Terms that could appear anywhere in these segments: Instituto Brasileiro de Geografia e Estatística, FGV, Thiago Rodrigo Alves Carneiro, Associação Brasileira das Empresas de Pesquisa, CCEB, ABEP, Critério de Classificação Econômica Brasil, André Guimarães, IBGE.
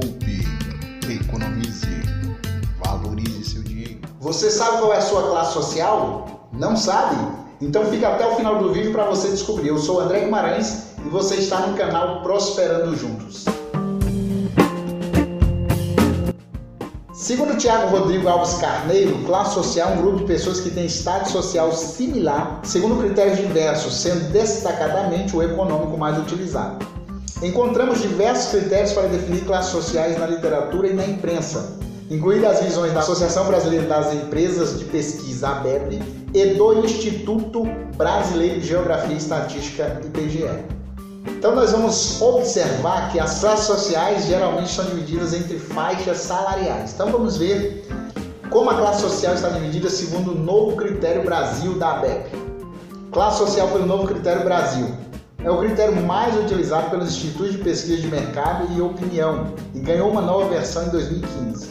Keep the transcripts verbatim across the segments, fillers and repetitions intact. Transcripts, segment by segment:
Poupe, economize, valorize seu dinheiro. Você sabe qual é a sua classe social? Não sabe? Então fica até o final do vídeo para você descobrir. Eu sou André Guimarães e você está no canal Prosperando Juntos. Segundo Thiago Rodrigo Alves Carneiro, classe social é um grupo de pessoas que tem status social similar, segundo critérios diversos, sendo destacadamente o econômico mais utilizado. Encontramos diversos critérios para definir classes sociais na literatura e na imprensa, incluindo as visões da Associação Brasileira das Empresas de Pesquisa, ABEP, e do Instituto Brasileiro de Geografia e Estatística, I B G E. Então nós vamos observar que as classes sociais geralmente são divididas entre faixas salariais. Então vamos ver como a classe social está dividida segundo o novo critério Brasil da ABEP. Classe social pelo novo critério Brasil. É o critério mais utilizado pelos institutos de pesquisa de mercado e opinião e ganhou uma nova versão em dois mil e quinze.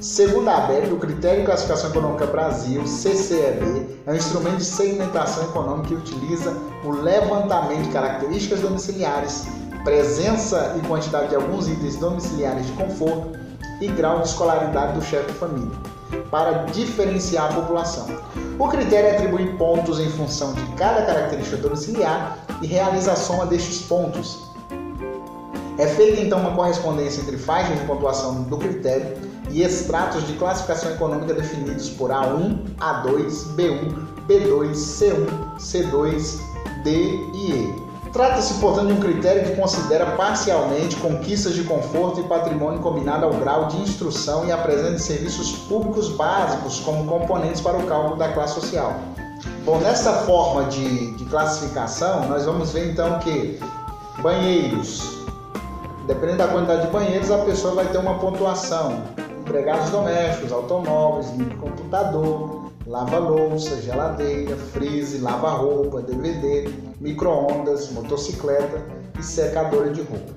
Segundo a ABEP, o critério de classificação econômica Brasil, C C E B, é um instrumento de segmentação econômica que utiliza o levantamento de características domiciliares, presença e quantidade de alguns itens domiciliares de conforto e grau de escolaridade do chefe de família, para diferenciar a população. O critério atribui pontos em função de cada característica domiciliar e realiza a soma destes pontos. É feita então uma correspondência entre faixas de pontuação do critério e extratos de classificação econômica definidos por A um, A dois, B um, B dois, C um, C dois, D e E. Trata-se, portanto, de um critério que considera parcialmente conquistas de conforto e patrimônio combinado ao grau de instrução e apresenta serviços públicos básicos como componentes para o cálculo da classe social. Bom, nessa forma de, de classificação, nós vamos ver então que banheiros, dependendo da quantidade de banheiros, a pessoa vai ter uma pontuação. Empregados domésticos, automóveis, computador, lava-louça, geladeira, freezer, lava-roupa, D V D, micro-ondas, motocicleta e secadora de roupa.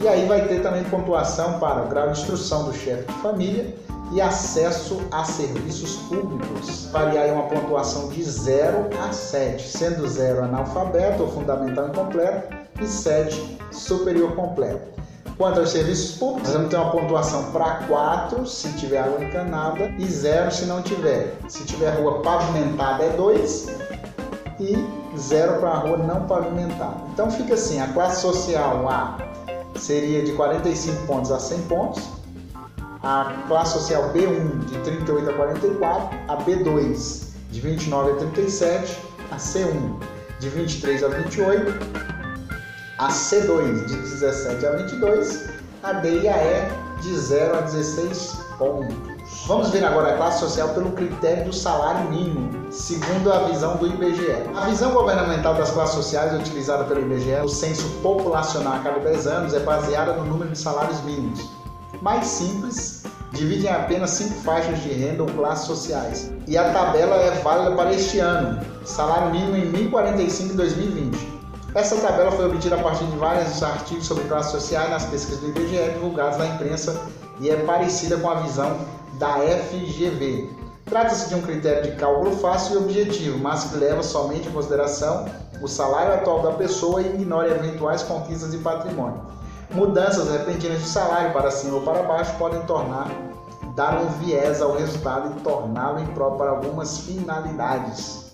E aí vai ter também pontuação para o grau de instrução do chefe de família e acesso a serviços públicos. Varia aí uma pontuação de zero a sete, sendo zero analfabeto ou fundamental incompleto e sete superior completo. Quanto aos serviços públicos, vamos ter uma pontuação para quatro, se tiver água encanada, e zero se não tiver. Se tiver rua pavimentada é dois e zero para a rua não pavimentada. Então fica assim, a classe social A seria de quarenta e cinco pontos a cem pontos, a classe social B um de trinta e oito a quarenta e quatro, a B dois de vinte e nove a trinta e sete, a C um de vinte e três a vinte e oito, a C dois de dezessete a vinte e dois, a D e a E de zero a dezesseis pontos. Vamos ver agora a classe social pelo critério do salário mínimo, segundo a visão do I B G E. A visão governamental das classes sociais utilizada pelo I B G E, o censo populacional a cada dez anos, é baseada no número de salários mínimos. Mais simples, divide em apenas cinco faixas de renda ou classes sociais. E a tabela é válida para este ano, salário mínimo em mil e quarenta e cinco em dois mil e vinte. Essa tabela foi obtida a partir de vários artigos sobre classes sociais nas pesquisas do I B G E divulgadas na imprensa e é parecida com a visão da F G V. Trata-se de um critério de cálculo fácil e objetivo, mas que leva somente em consideração o salário atual da pessoa e ignora eventuais conquistas de patrimônio. Mudanças repentinas de salário para cima ou para baixo podem tornar, dar um viés ao resultado e torná-lo impróprio para algumas finalidades.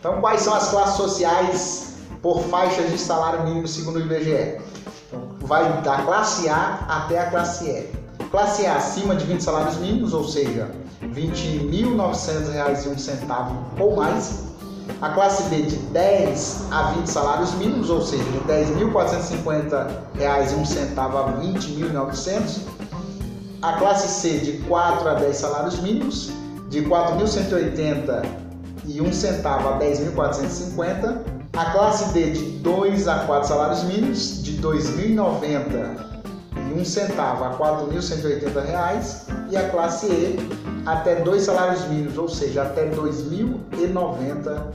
Então, quais são as classes sociais por faixas de salário mínimo segundo o I B G E? Então, vai da classe A até a classe E. Classe A acima de vinte salários mínimos, ou seja, vinte mil novecentos reais e um centavo ou mais. A classe B de dez a vinte salários mínimos, ou seja, de dez mil quatrocentos e cinquenta reais e um centavo a vinte mil e novecentos. A classe C de quatro a dez salários mínimos, de quatro mil cento e oitenta reais e um centavo a dez mil quatrocentos e cinquenta. A classe D de dois a quatro salários mínimos, de dois mil e noventa e um centavo a quatro mil cento e oitenta reais, e a classe E até dois salários mínimos, ou seja, até dois mil e noventa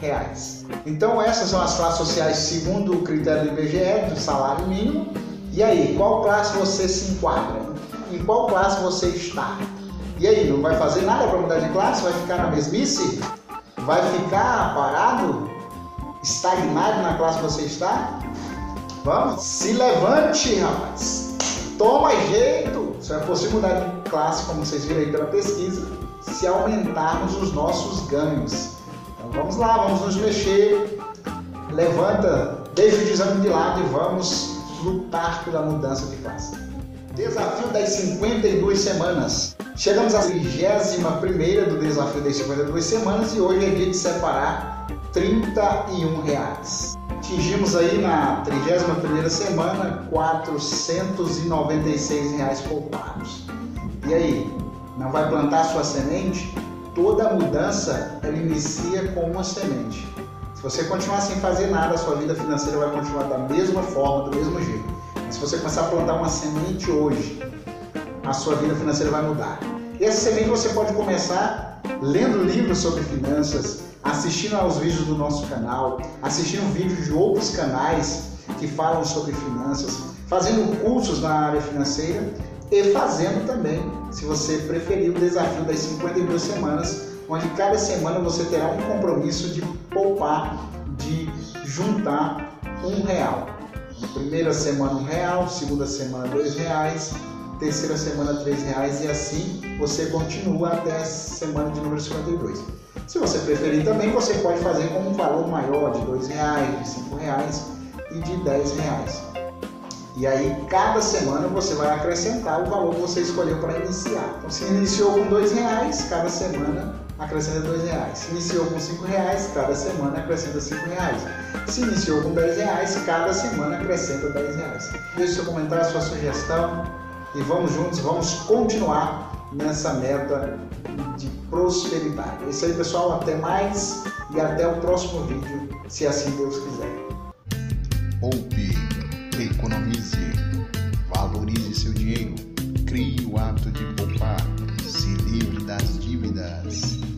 reais. Então essas são as classes sociais segundo o critério do I B G E, do salário mínimo. E aí, qual classe você se enquadra? Em qual classe você está? E aí, não vai fazer nada para mudar de classe? Vai ficar na mesmice? Vai ficar parado? Estagnado na classe que você está? Vamos? Se levante, rapaz! Toma jeito! Só é possível mudar de classe, como vocês viram aí pela pesquisa, se aumentarmos os nossos ganhos. Então vamos lá, vamos nos mexer. Levanta, deixa o desânimo de lado e vamos lutar pela mudança de classe. Desafio das cinquenta e duas semanas. Chegamos à vigésima primeira do desafio das cinquenta e duas semanas e hoje é dia de separar trinta e um reais. Atingimos aí na trigésima primeira semana quatrocentos e noventa e seis reais poupados. E aí, não vai plantar sua semente? Toda mudança ela inicia com uma semente. Se você continuar sem fazer nada, a sua vida financeira vai continuar da mesma forma, do mesmo jeito. Mas se você começar a plantar uma semente hoje, a sua vida financeira vai mudar. E essa semente você pode começar lendo livros sobre finanças, assistindo aos vídeos do nosso canal, assistindo vídeos de outros canais que falam sobre finanças, fazendo cursos na área financeira e fazendo também, se você preferir, o desafio das cinquenta e duas semanas, onde cada semana você terá um compromisso de poupar, de juntar um real. Na primeira semana um real, segunda semana dois reais, terceira semana três reais e assim você continua até a semana de número cinquenta e dois. Se você preferir também, você pode fazer com um valor maior de dois reais, de cinco reais e de dez reais. E aí cada semana você vai acrescentar o valor que você escolheu para iniciar. Então, se iniciou com dois reais, cada semana acrescenta dois reais. Se iniciou com cinco reais, cada semana acrescenta cinco reais. Se iniciou com dez reais, cada semana acrescenta dez reais. Deixe seu comentário, sua sugestão e vamos juntos, vamos continuar nessa meta de prosperidade. É isso aí, pessoal. Até mais e até o próximo vídeo, se assim Deus quiser. Poupe. Economize, valorize seu dinheiro, crie o hábito de poupar, se livre das dívidas.